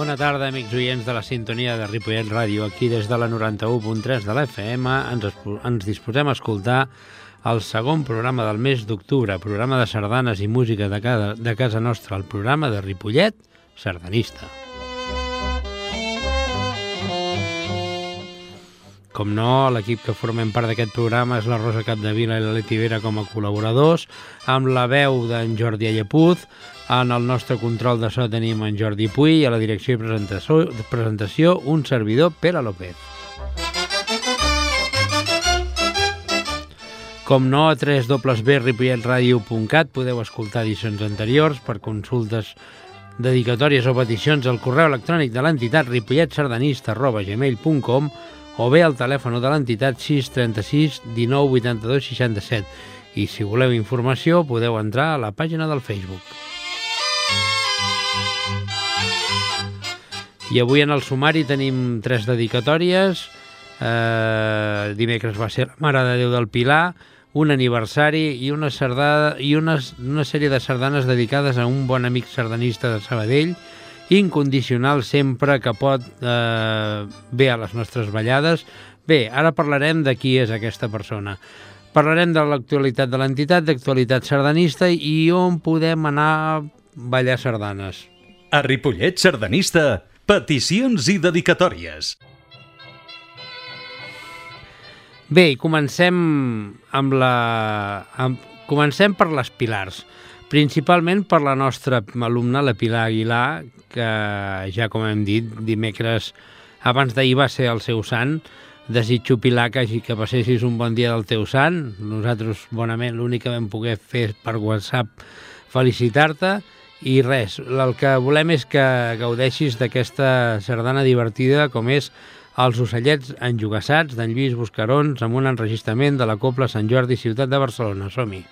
Bona tarda, amics oients de la sintonia de Ripollet Radio. Aquí, des de la 91.3 de l'FM, ens disposem a escoltar el segon programa del mes d'octubre, programa de sardanes i música de casa nostra, el programa de Ripollet Sardanista. Com no, l'equip que formem part d'aquest programa és la Rosa Capdevila i la Leti Pera com a col·laboradors, amb la veu d'en Jordi Allepuz. En el nostre control de so tenim en Jordi Puy i a la direcció i presentació un servidor, Pela Lopez. Com no, a www.ripolletradio.cat podeu escoltar edicions anteriors. Per consultes, dedicatòries o peticions al correu electrònic de l'entitat ripolletserdanista@gmail.com o bé al telèfon de l'entitat 636 19 82 67. I si voleu informació podeu entrar a la pàgina del Facebook. I avui en el sumari tenim tres dedicatòries. Dimecres va ser la Mare de Déu del Pilar, un aniversari i una sèrie de sardanes dedicades a un bon amic sardanista de Sabadell, incondicional sempre que pot bé a les nostres ballades. Bé, ara parlarem de qui és aquesta persona. Parlarem de l'actualitat de l'entitat, d'actualitat sardanista i on podem anar a ballar sardanes. A Ripollet Sardanista, peticions i dedicatòries. Bé, i comencem per les Pilars, principalment per la nostra alumna, la Pilar Aguilar, que ja com hem dit, dimecres abans d'ahir va ser el seu sant. Desitjo, Pilar, que passessis un bon dia del teu sant. Nosaltres, bonament, l'únic que vam poder fer per WhatsApp felicitar-te. I res, el que volem és que gaudeixis d'aquesta sardana divertida com és Els ocellets enjogassats d'en Lluís Buscarons amb un enregistrament de la Cobla Sant Jordi, Ciutat de Barcelona. Som-hi!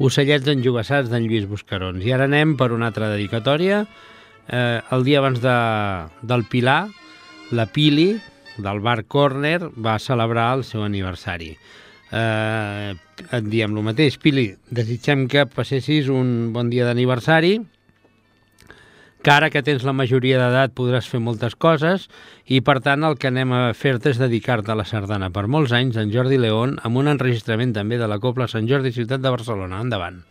Ocellets enjogassats d'en Lluís Buscarons. I ara anem per una altra dedicatòria. El dia abans del Pilar, la Pili, del Bar Corner, va celebrar el seu aniversari. Et diem el mateix, Pili, desitgem que passessis un bon dia d'aniversari, que ara que tens la majoria d'edat podràs fer moltes coses i, per tant, el que anem a fer-te és dedicar-te a la sardana per molts anys, en Jordi León, amb un enregistrament també de la Cobla Sant Jordi, ciutat de Barcelona. Endavant.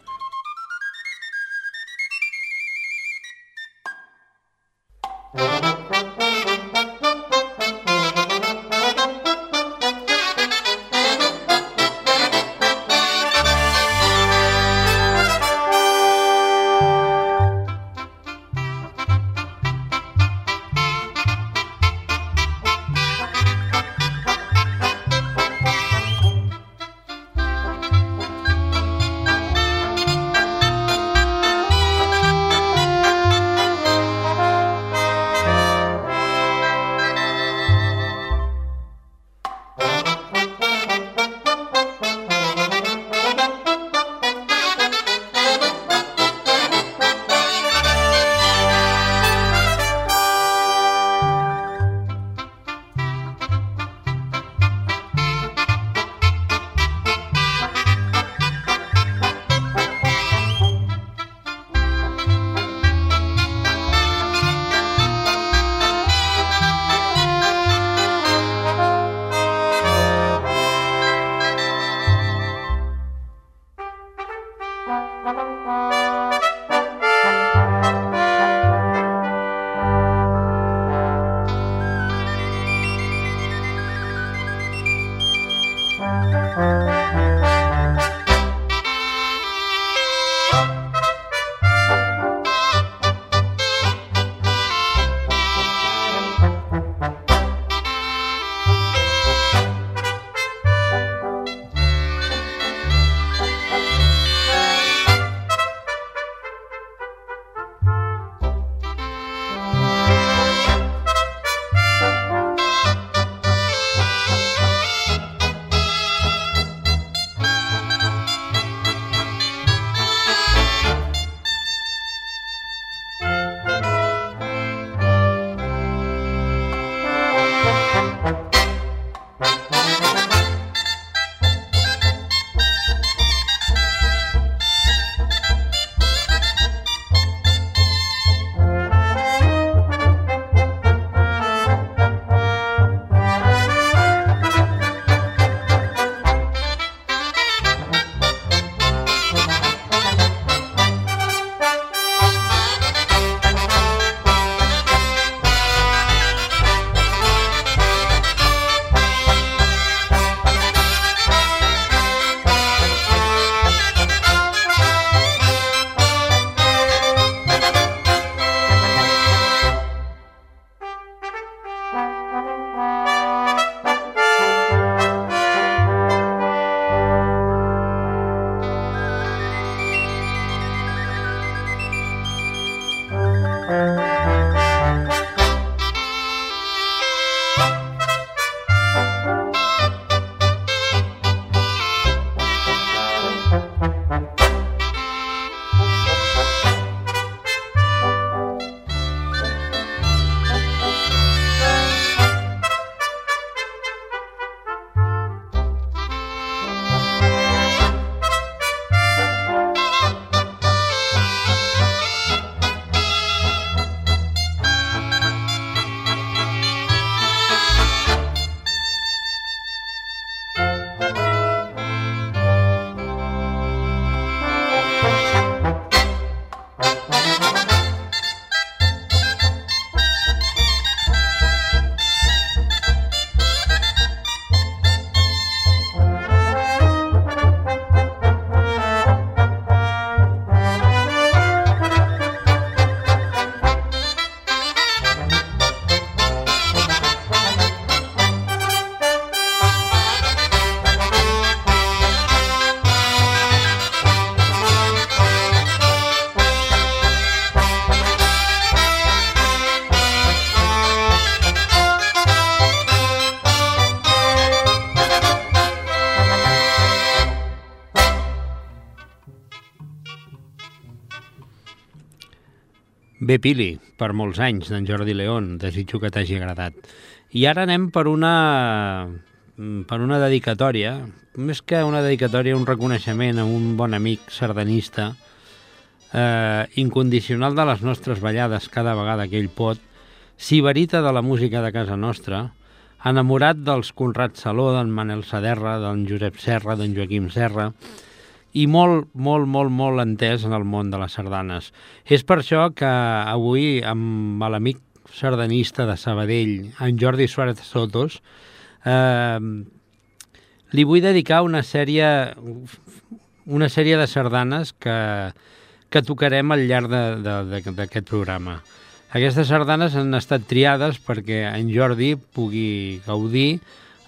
Bé, Pili, per molts anys d'en Jordi León, desitjo que t'hagi agradat. I ara anem per una dedicatòria, més que una dedicatòria, un reconeixement a un bon amic sardanista, incondicional de les nostres ballades cada vegada que ell pot, sibarita de la música de casa nostra, enamorat dels Conrad Saló, d'en Manel Saderra, d'en Josep Serra, d'en Joaquim Serra, i molt, molt, molt, molt entès en el món de les sardanes. És per això que avui, amb l'amic sardanista de Sabadell, en Jordi Suárez Sotos, li vull dedicar una sèrie de sardanes que tocarem al llarg d'aquest programa. Aquestes sardanes han estat triades perquè en Jordi pugui gaudir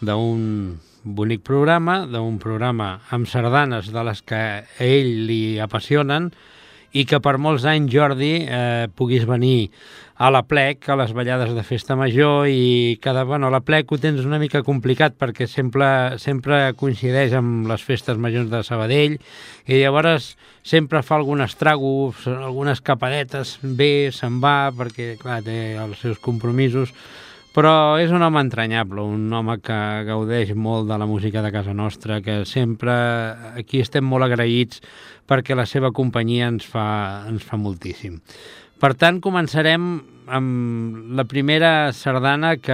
d'un bonic programa, d'un programa amb sardanes de les que a ell li apassionen, i que per molts anys, Jordi, puguis venir a la plec, a les ballades de festa major, i a la plec ho tens una mica complicat perquè sempre coincideix amb les festes majors de Sabadell i llavors sempre fa algun estrago, algunes capadetes, bé, se'n va, perquè clar, té els seus compromisos, però és un home entranyable, un home que gaudeix molt de la música de casa nostra, que sempre aquí estem molt agraïts perquè la seva companyia ens fa moltíssim. Per tant, començarem amb la primera sardana que,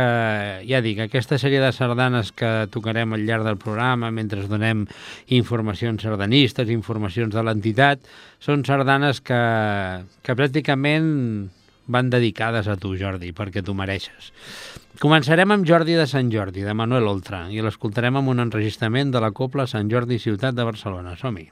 ja dic, aquesta sèrie de sardanes que tocarem al llarg del programa mentre donem informacions sardanistes, informacions de l'entitat, són sardanes que pràcticament van dedicades a tu, Jordi, perquè tu mereixes. Començarem amb Jordi de Sant Jordi, de Manuel Oltrà, i l'escoltarem amb un enregistrament de la Cobla Sant Jordi, Ciutat de Barcelona. Som-hi!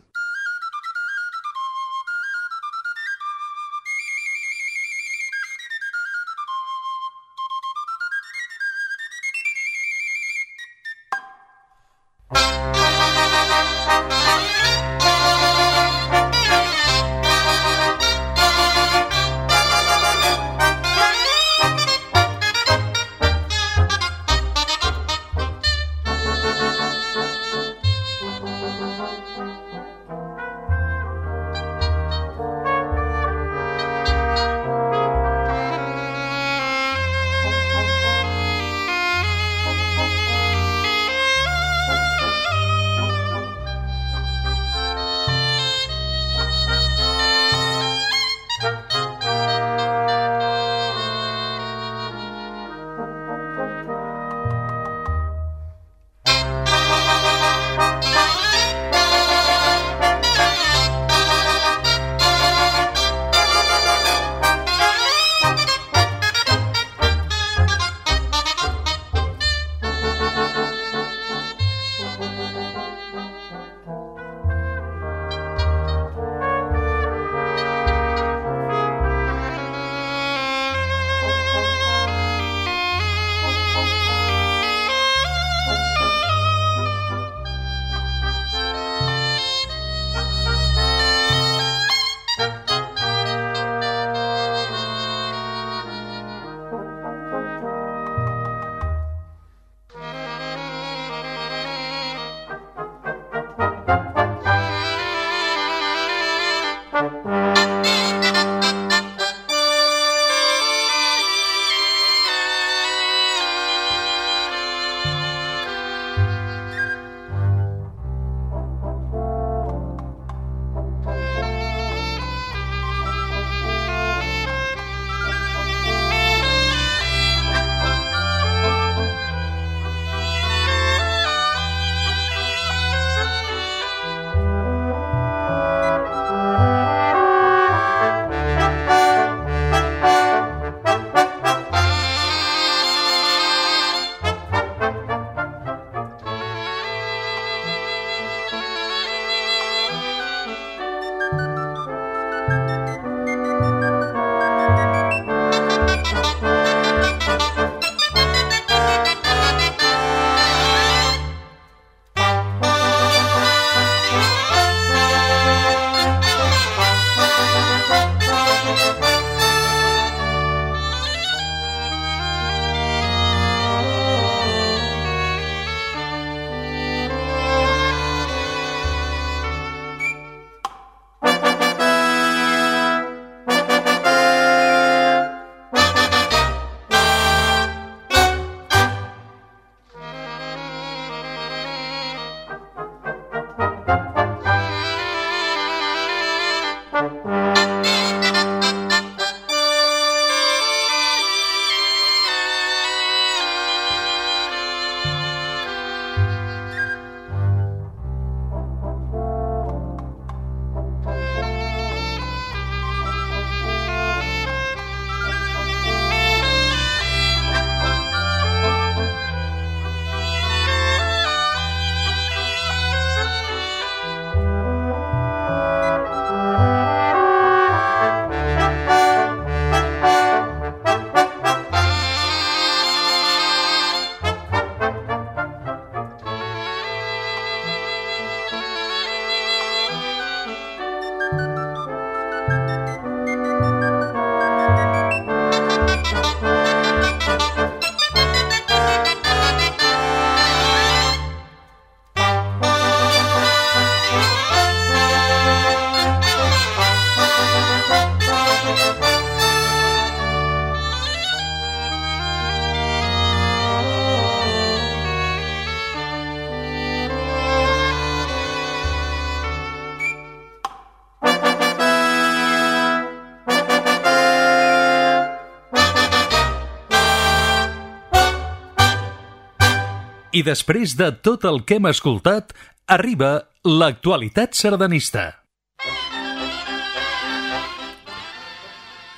I després de tot el que hem escoltat, arriba l'actualitat sardanista.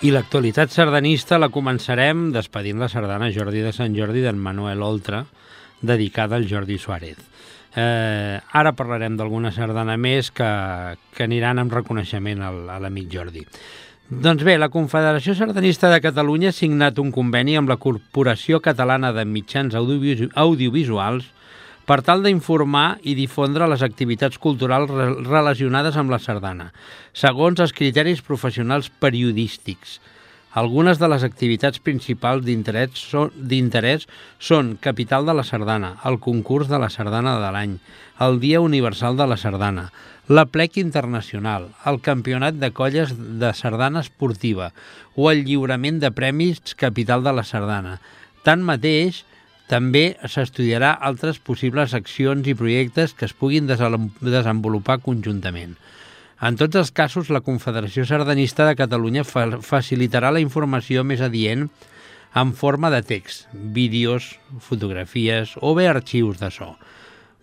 I l'actualitat sardanista la començarem despedint la sardana Jordi de Sant Jordi d'en Manuel Oltrà, dedicada al Jordi Suárez. Ara parlarem d'alguna sardana més que aniran amb reconeixement a l'amic Jordi. Doncs bé, la Confederació Sardanista de Catalunya ha signat un conveni amb la Corporació Catalana de Mitjans Audiovisuals per tal d'informar i difondre les activitats culturals relacionades amb la sardana, segons els criteris professionals periodístics. Algunes de les activitats principals d'interès són Capital de la Sardana, el concurs de la Sardana de l'any, el Dia Universal de la Sardana, l'Aplec Internacional, el Campionat de Colles de Sardana Esportiva o el lliurament de premis Capital de la Sardana. Tanmateix, també s'estudiarà altres possibles accions i projectes que es puguin desenvolupar conjuntament. En tots els casos, la Confederació Sardanista de Catalunya facilitarà la informació més adient en forma de text, vídeos, fotografies o bé arxius de so.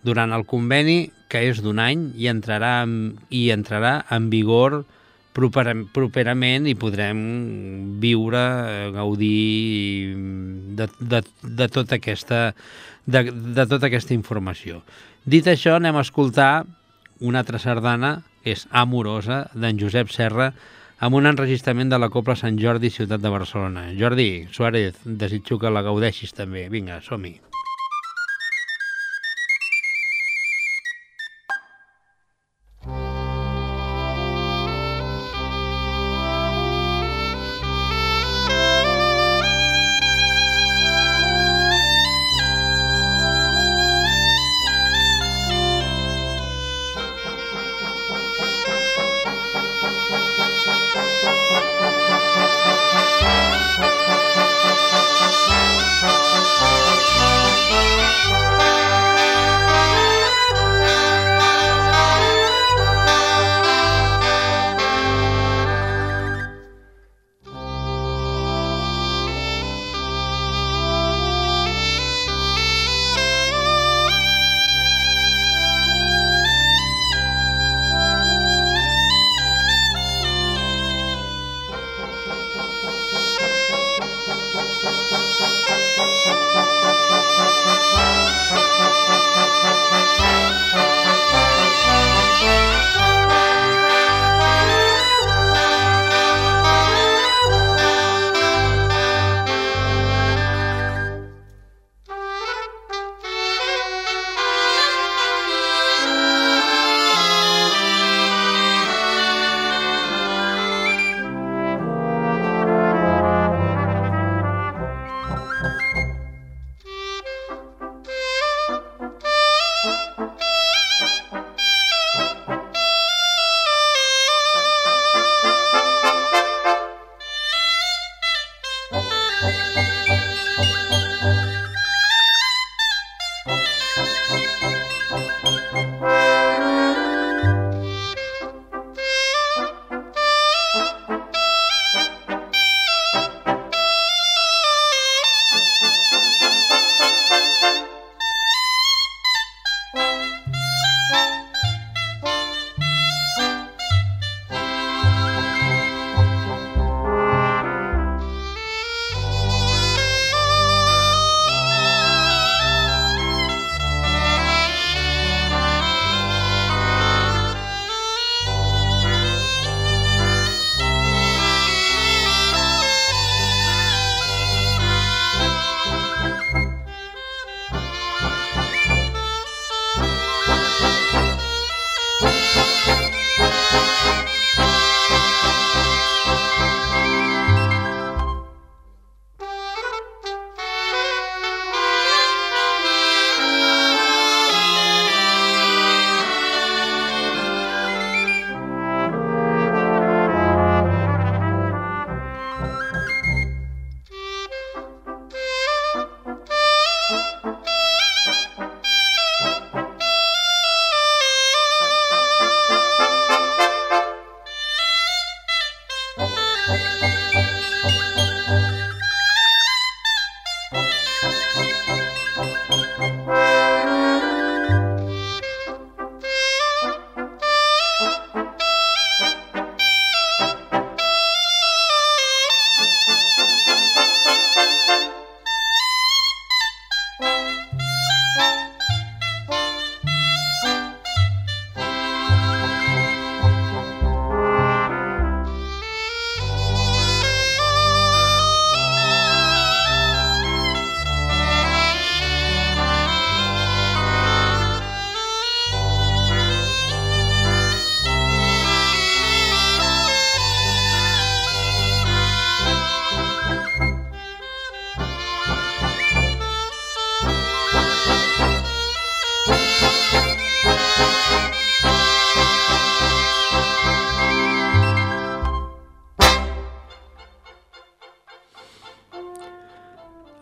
Durant el conveni, que és d'un any, hi entrarà en vigor properament i podrem viure, gaudir de tota aquesta informació. Dit això, anem a escoltar una altra sardana, és Amorosa, d'en Josep Serra, amb un enregistrament de la Cobla Sant Jordi, ciutat de Barcelona. Jordi Suárez, desitjo que la gaudeixis també. Vinga, som-hi.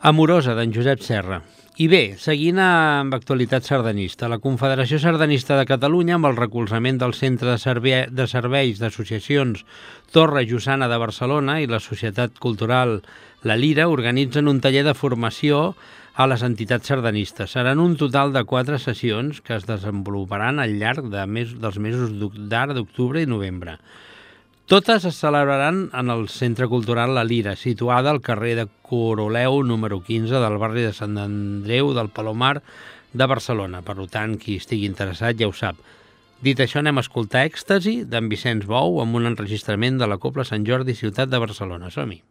amorosa d'en Josep Serra. I bé, seguint amb actualitat sardanista, la Confederació Sardanista de Catalunya, amb el recolzament del Centre de Serveis d'Associacions Torre Jussana de Barcelona i la Societat Cultural La Lira, organitzen un taller de formació a les entitats sardanistes. Seran un total de 4 sessions que es desenvoluparan al llarg dels mesos d'ara, d'octubre i novembre. Totes es celebraran en el Centre Cultural La Lira, situada al carrer de Coroleu, número 15, del barri de Sant Andreu del Palomar de Barcelona. Per tant, qui estigui interessat ja ho sap. Dit això, anem a escoltar Èxtasi d'en Vicenç Bou amb un enregistrament de la Cobla Sant Jordi, ciutat de Barcelona. Som-hi!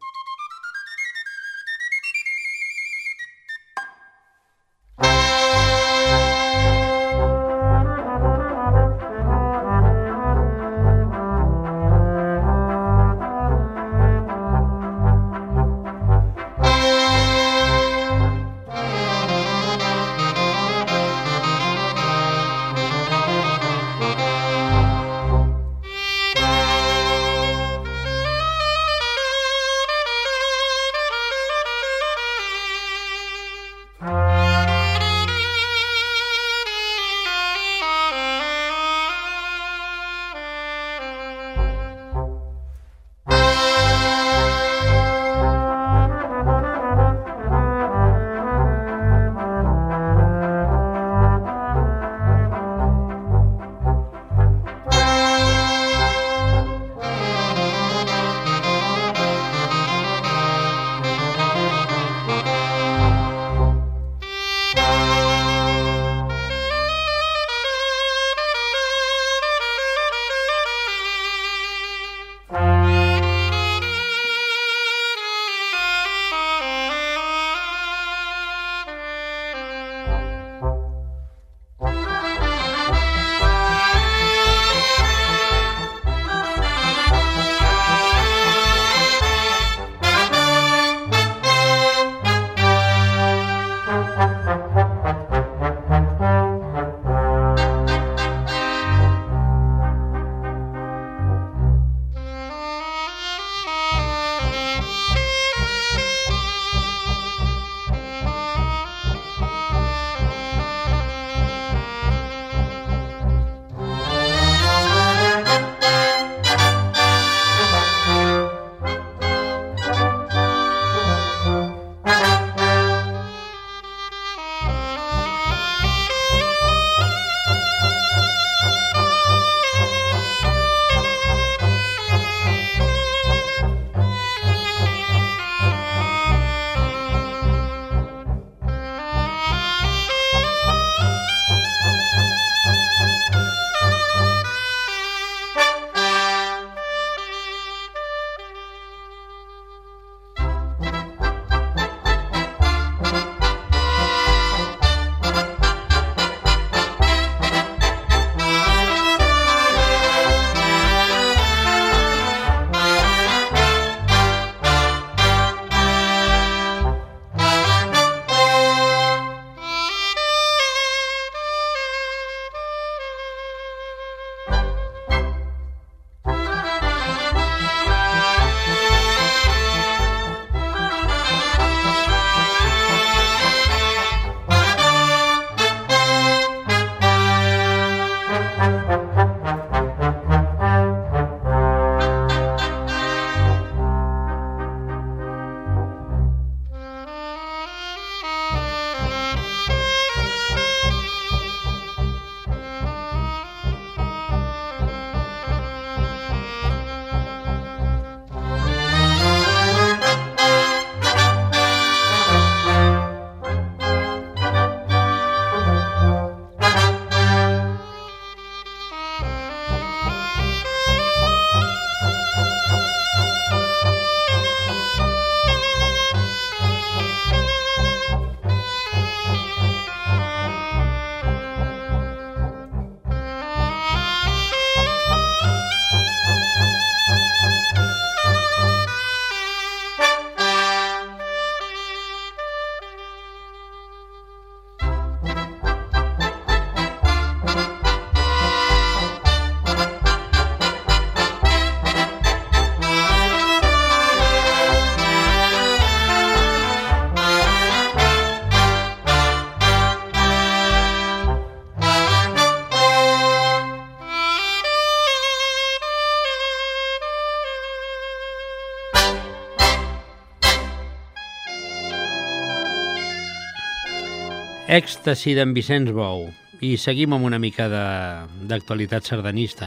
Èxtasi d'en Vicenç Bou. I seguim amb una mica d'actualitat sardanista.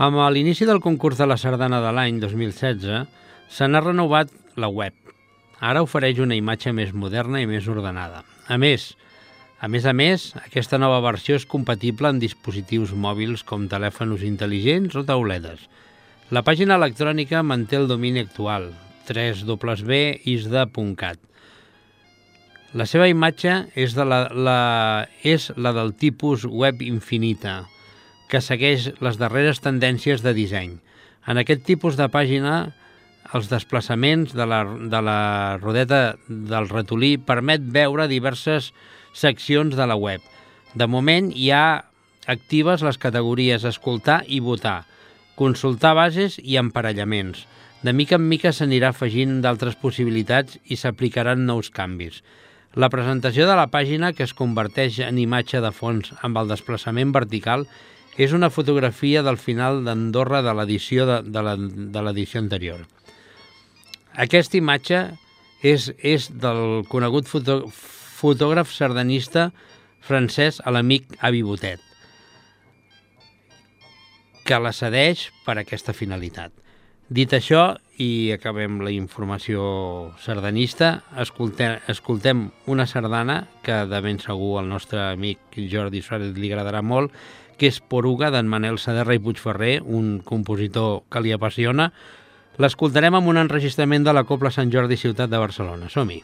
Amb l'inici del concurs de la sardana de l'any 2016 se n'ha renovat la web. Ara ofereix una imatge més moderna i més ordenada. A més, aquesta nova versió és compatible amb dispositius mòbils com telèfons intel·ligents o tauletes. La pàgina electrònica manté el domini actual, www.isda.cat. La seva imatge és la del tipus web infinita, que segueix les darreres tendències de disseny. En aquest tipus de pàgina, els desplaçaments de la rodeta del ratolí permet veure diverses seccions de la web. De moment hi ha actives les categories escoltar i votar, consultar bases i emparellaments. De mica en mica s'anirà afegint d'altres possibilitats i s'aplicaran nous canvis. La presentació de la pàgina, que es converteix en imatge de fons amb el desplaçament vertical, és una fotografia del final d'Andorra de l'edició anterior. Aquesta imatge és del conegut fotògraf sardanista francès, l'amic Avi Botet, que la cedeix per aquesta finalitat. Dit això, i acabem la informació sardanista, escoltem una sardana que de ben segur al nostre amic Jordi Suárez li agradarà molt, que és Poruga, d'en Manel Saderra i Puigferrer, un compositor que li apassiona. L'escoltarem amb un enregistrament de la Cobla Sant Jordi Ciutat de Barcelona. Som-hi!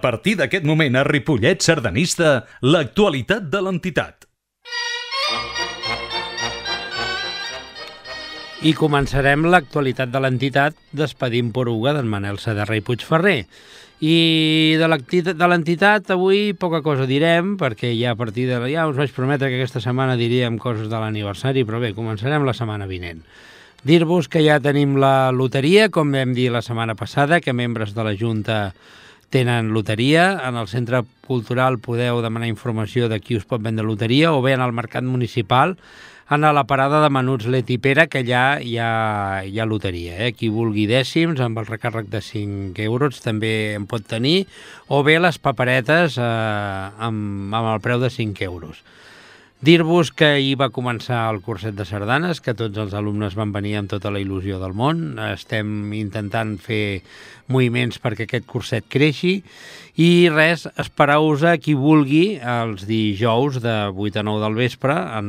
A partir d'aquest moment, a Ripollet Sardanista, l'actualitat de l'entitat. I començarem l'actualitat de l'entitat despedint poruga d'en Manel Saderra i Puigferrer. I de l'entitat avui poca cosa direm, perquè ja a partir de... Ja us vaig prometre que aquesta setmana diríem coses de l'aniversari, però bé, començarem la setmana vinent. Dir-vos que ja tenim la loteria, com vam dir la setmana passada, que membres de la Junta tenen loteria. En el centre cultural podeu demanar informació de qui us pot vendre loteria o bé en el mercat municipal, en la parada de menuts Leti Pera, que allà hi ha loteria. Qui vulgui dècims, amb el recàrrec de 5 euros, també en pot tenir, o bé les paperetes amb el preu de 5 euros. Dir-vos que ahir va començar el curset de sardanes, que tots els alumnes van venir amb tota la il·lusió del món. Estem intentant fer moviments perquè aquest curset creixi. I res, espereu-vos a qui vulgui els dijous de 8 a 9 del vespre en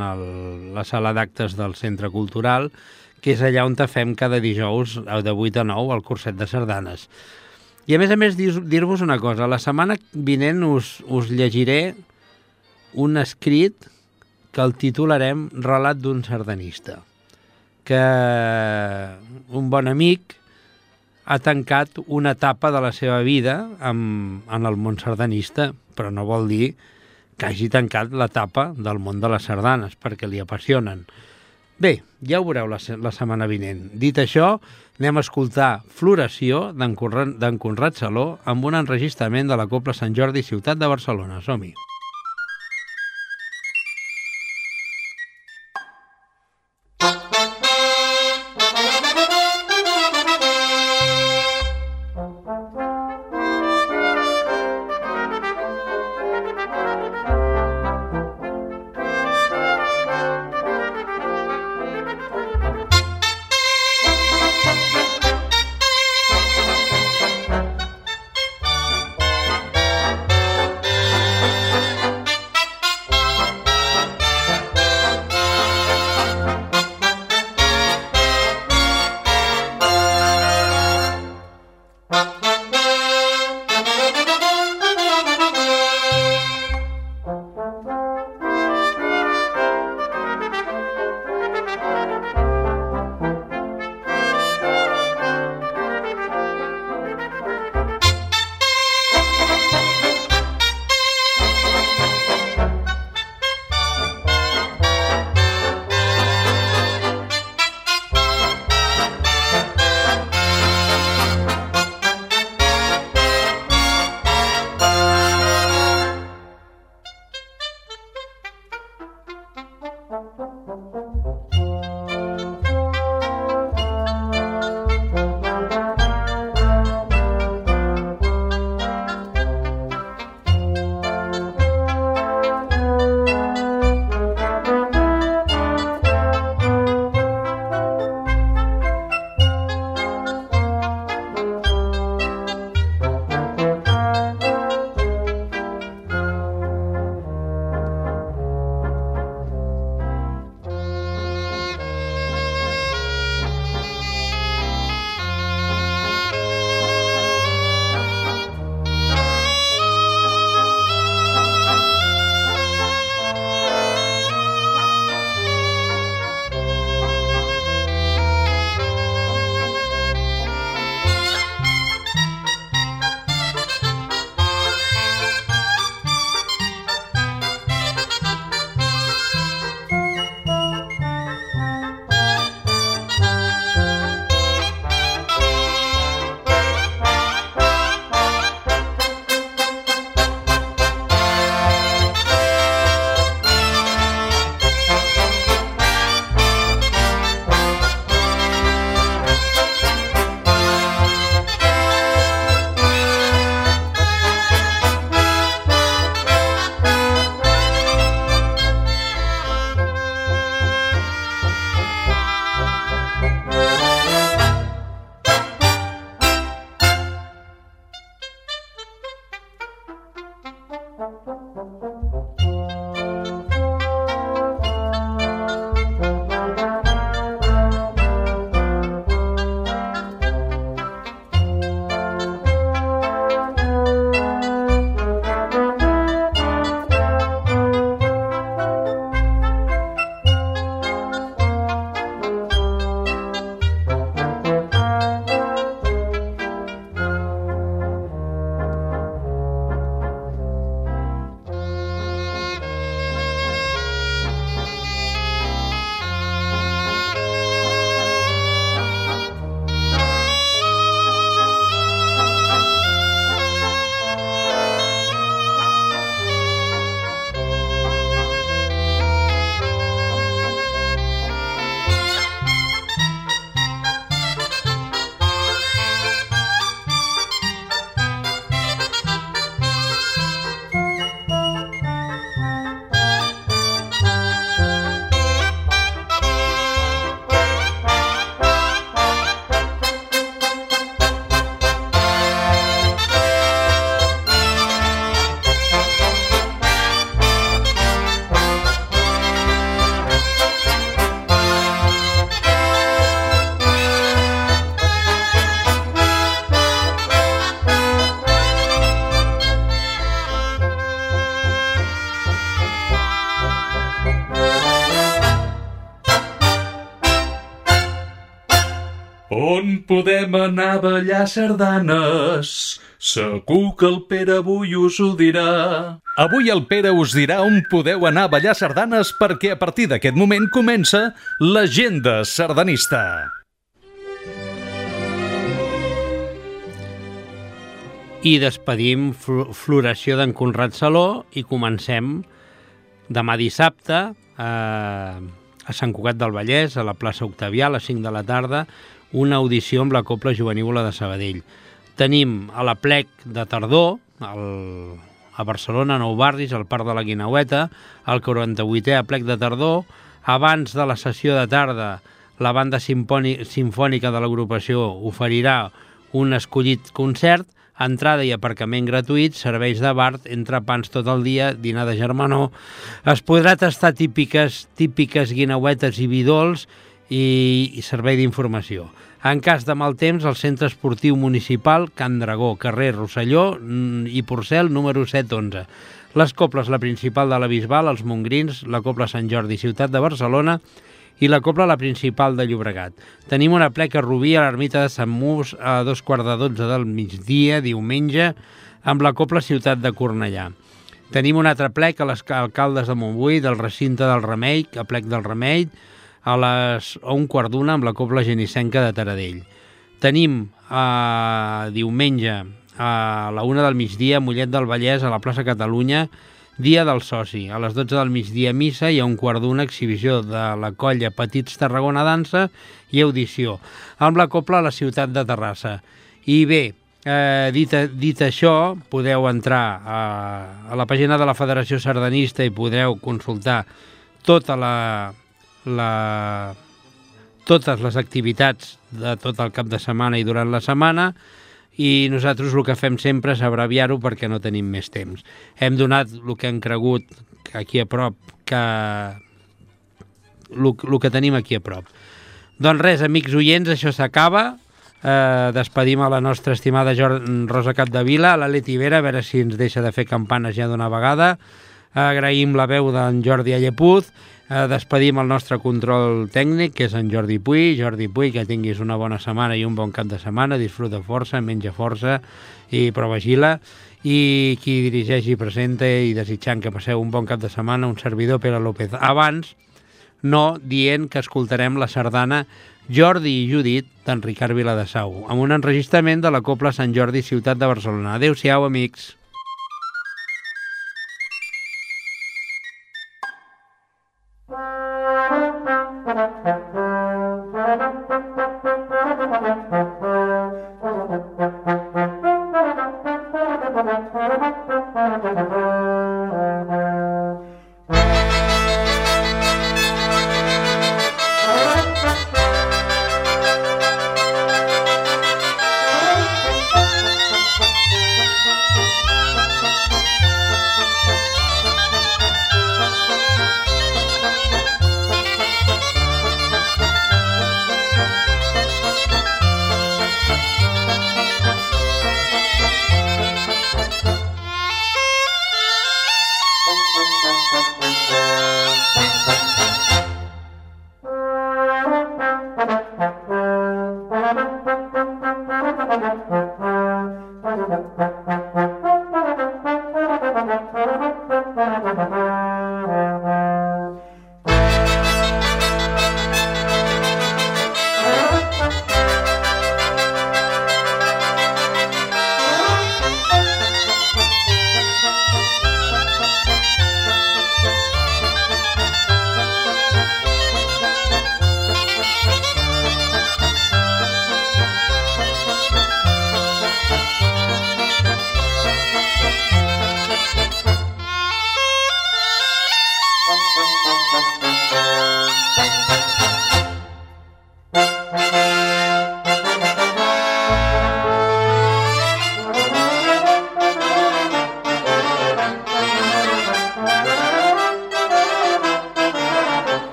la sala d'actes del Centre Cultural, que és allà on fem cada dijous de 8 a 9 el curset de sardanes. I a més dir-vos una cosa, la setmana vinent us llegiré un escrit que el titularem Relat d'un sardanista, que un bon amic ha tancat una etapa de la seva vida en el món sardanista, però no vol dir que hagi tancat l'etapa del món de les sardanes, perquè li apassionen. Bé, ja ho veureu la setmana vinent. Dit això, anem a escoltar Floració d'en Conrad Saló amb un enregistrament de la Cobla Sant Jordi, Ciutat de Barcelona. Som-hi! On podem anar a ballar sardanes? Segur que el Pere avui us ho dirà. Avui el Pere us dirà on podeu anar a ballar sardanes perquè a partir d'aquest moment comença l'agenda sardanista. I despedim Floració d'en Conrad Saló i comencem demà dissabte a Sant Cugat del Vallès, a la plaça Octavià, a les 5 de la tarda, una audició amb la Copla Juvenívola de Sabadell. Tenim a la plec de tardor, a Barcelona, Nou Barris, al Parc de la Guinaueta, al 48è a plec de tardor. Abans de la sessió de tarda, la banda simfònica de l'agrupació oferirà un escollit concert, entrada i aparcament gratuït, serveis de bar, entrepans tot el dia, dinar de germanor. Es podrà tastar típiques guineuetes i vi dolç i servei d'informació. En cas de mal temps, el centre esportiu municipal Can Dragó, carrer Rosselló i Porcel, número 711. Les Cobles, la principal de la Bisbal, Els Montgrins, la Cobla Sant Jordi, ciutat de Barcelona, i la Coble la principal de Llobregat. Tenim una plec a Rubí, a l'ermita de Sant Mus, a 12:15 del migdia, diumenge, amb la Coble ciutat de Cornellà. Tenim un altre plec a les Alcaldes de Montbui, del recinte del Remei, a plec del Remei, a un quart d'una amb la Coble Genissenca de Taradell. Tenim diumenge a la 1 del migdia, a Mollet del Vallès, a la plaça Catalunya, Dia del Soci. A les 12 del migdia missa i a un quart d'una exhibició de la colla Petits Tarragona dansa i audició amb la Copla a la ciutat de Terrassa. I bé, dit això, podeu entrar a la pàgina de la Federació Sardanista i podreu consultar totes les activitats de tot el cap de setmana i durant la setmana, i nosaltres el que fem sempre és abreviar-ho perquè no tenim més temps. Hem donat el que hem cregut aquí a prop, el que tenim aquí a prop. Doncs res, amics oients, això s'acaba. Despedim a la nostra estimada Rosa Capdevila, a la Leti Pera, a veure si ens deixa de fer campanes ja d'una vegada. Agraïm la veu d'en Jordi Allepuz. Despedim el nostre control tècnic, que és en Jordi Puy. Jordi Puy, que tinguis una bona setmana i un bon cap de setmana. Disfruta força, menja força i prova gila. I qui dirigeix i presenta, i desitjant que passeu un bon cap de setmana, un servidor, Pela Lopez. Abans, no dient que escoltarem la sardana Jordi i Judit d'en Ricard Viladesau, amb un enregistrament de la Cobla Sant Jordi, ciutat de Barcelona. Adéu-siau, amics.